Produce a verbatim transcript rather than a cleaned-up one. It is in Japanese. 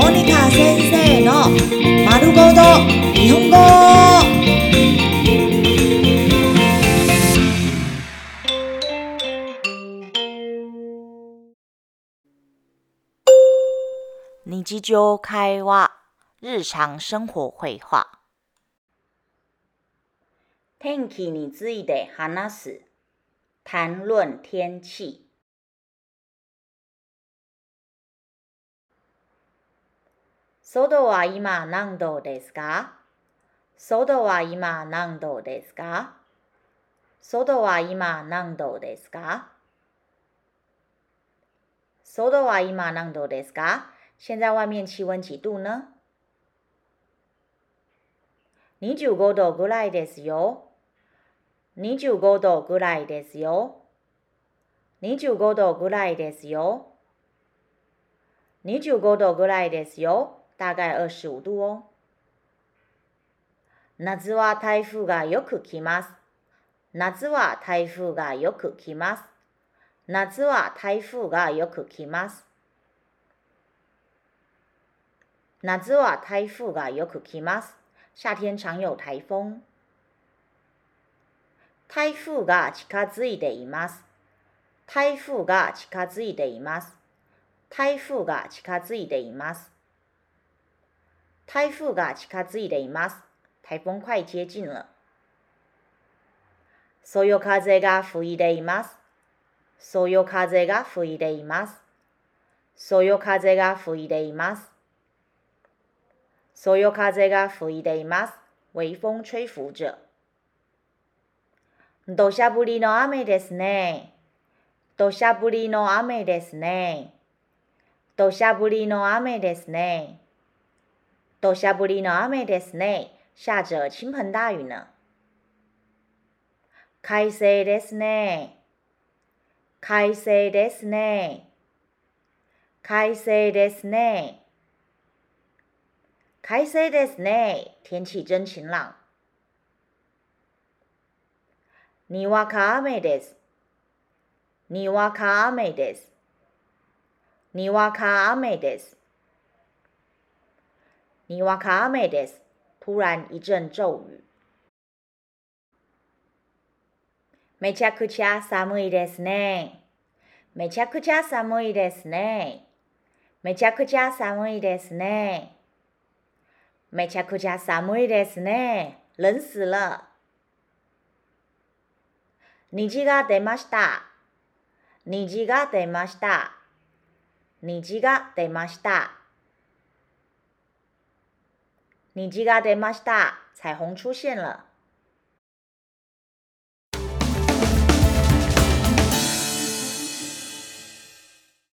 モニカ先生のまるごと日本語。日常会話、日常生活会話。天気について話す。談論天気。外は今何度ですか？外は今何度ですか？外は今何度ですか？外は今何度ですか？現在外面氣温幾度呢？にじゅうご度ぐらいですよ。にじゅうご度ぐらいですよ。にじゅうご度ぐらいですよ。にじゅうご度ぐらいですよ。大概にじゅうご度哦。夏は台風がよく来ます。夏は台風がよく来ます。夏は台風がよく来ます。夏は台風がよく来ます。夏天常有台風。台風が近づいています。台風が近づいています。台風が近づいています。台風が近づいています。台風快接近了。そよ風が吹いています。そよ風が吹いています。そよ風が吹いています。そよ風が吹いています。微風吹拂着。土砂降りの雨ですね。土砂降りの雨ですね。土砂降りの雨ですね。土砂降りの雨ですね。下着倾盆大雨呢。快晴ですね。快晴ですね。快晴ですね。快晴ですね。天気真晴朗。にわか雨です。にわか雨です。にわか雨です。にわか雨です。突然一陣骤雨。めちゃくちゃ寒いですね。めちゃくちゃ寒いですね。めちゃくちゃ寒いですね。めちゃくちゃ寒いですね。冷死了。虹が出ました。虹が出ました。虹が出ました。虹が出ました。彩虹出現了。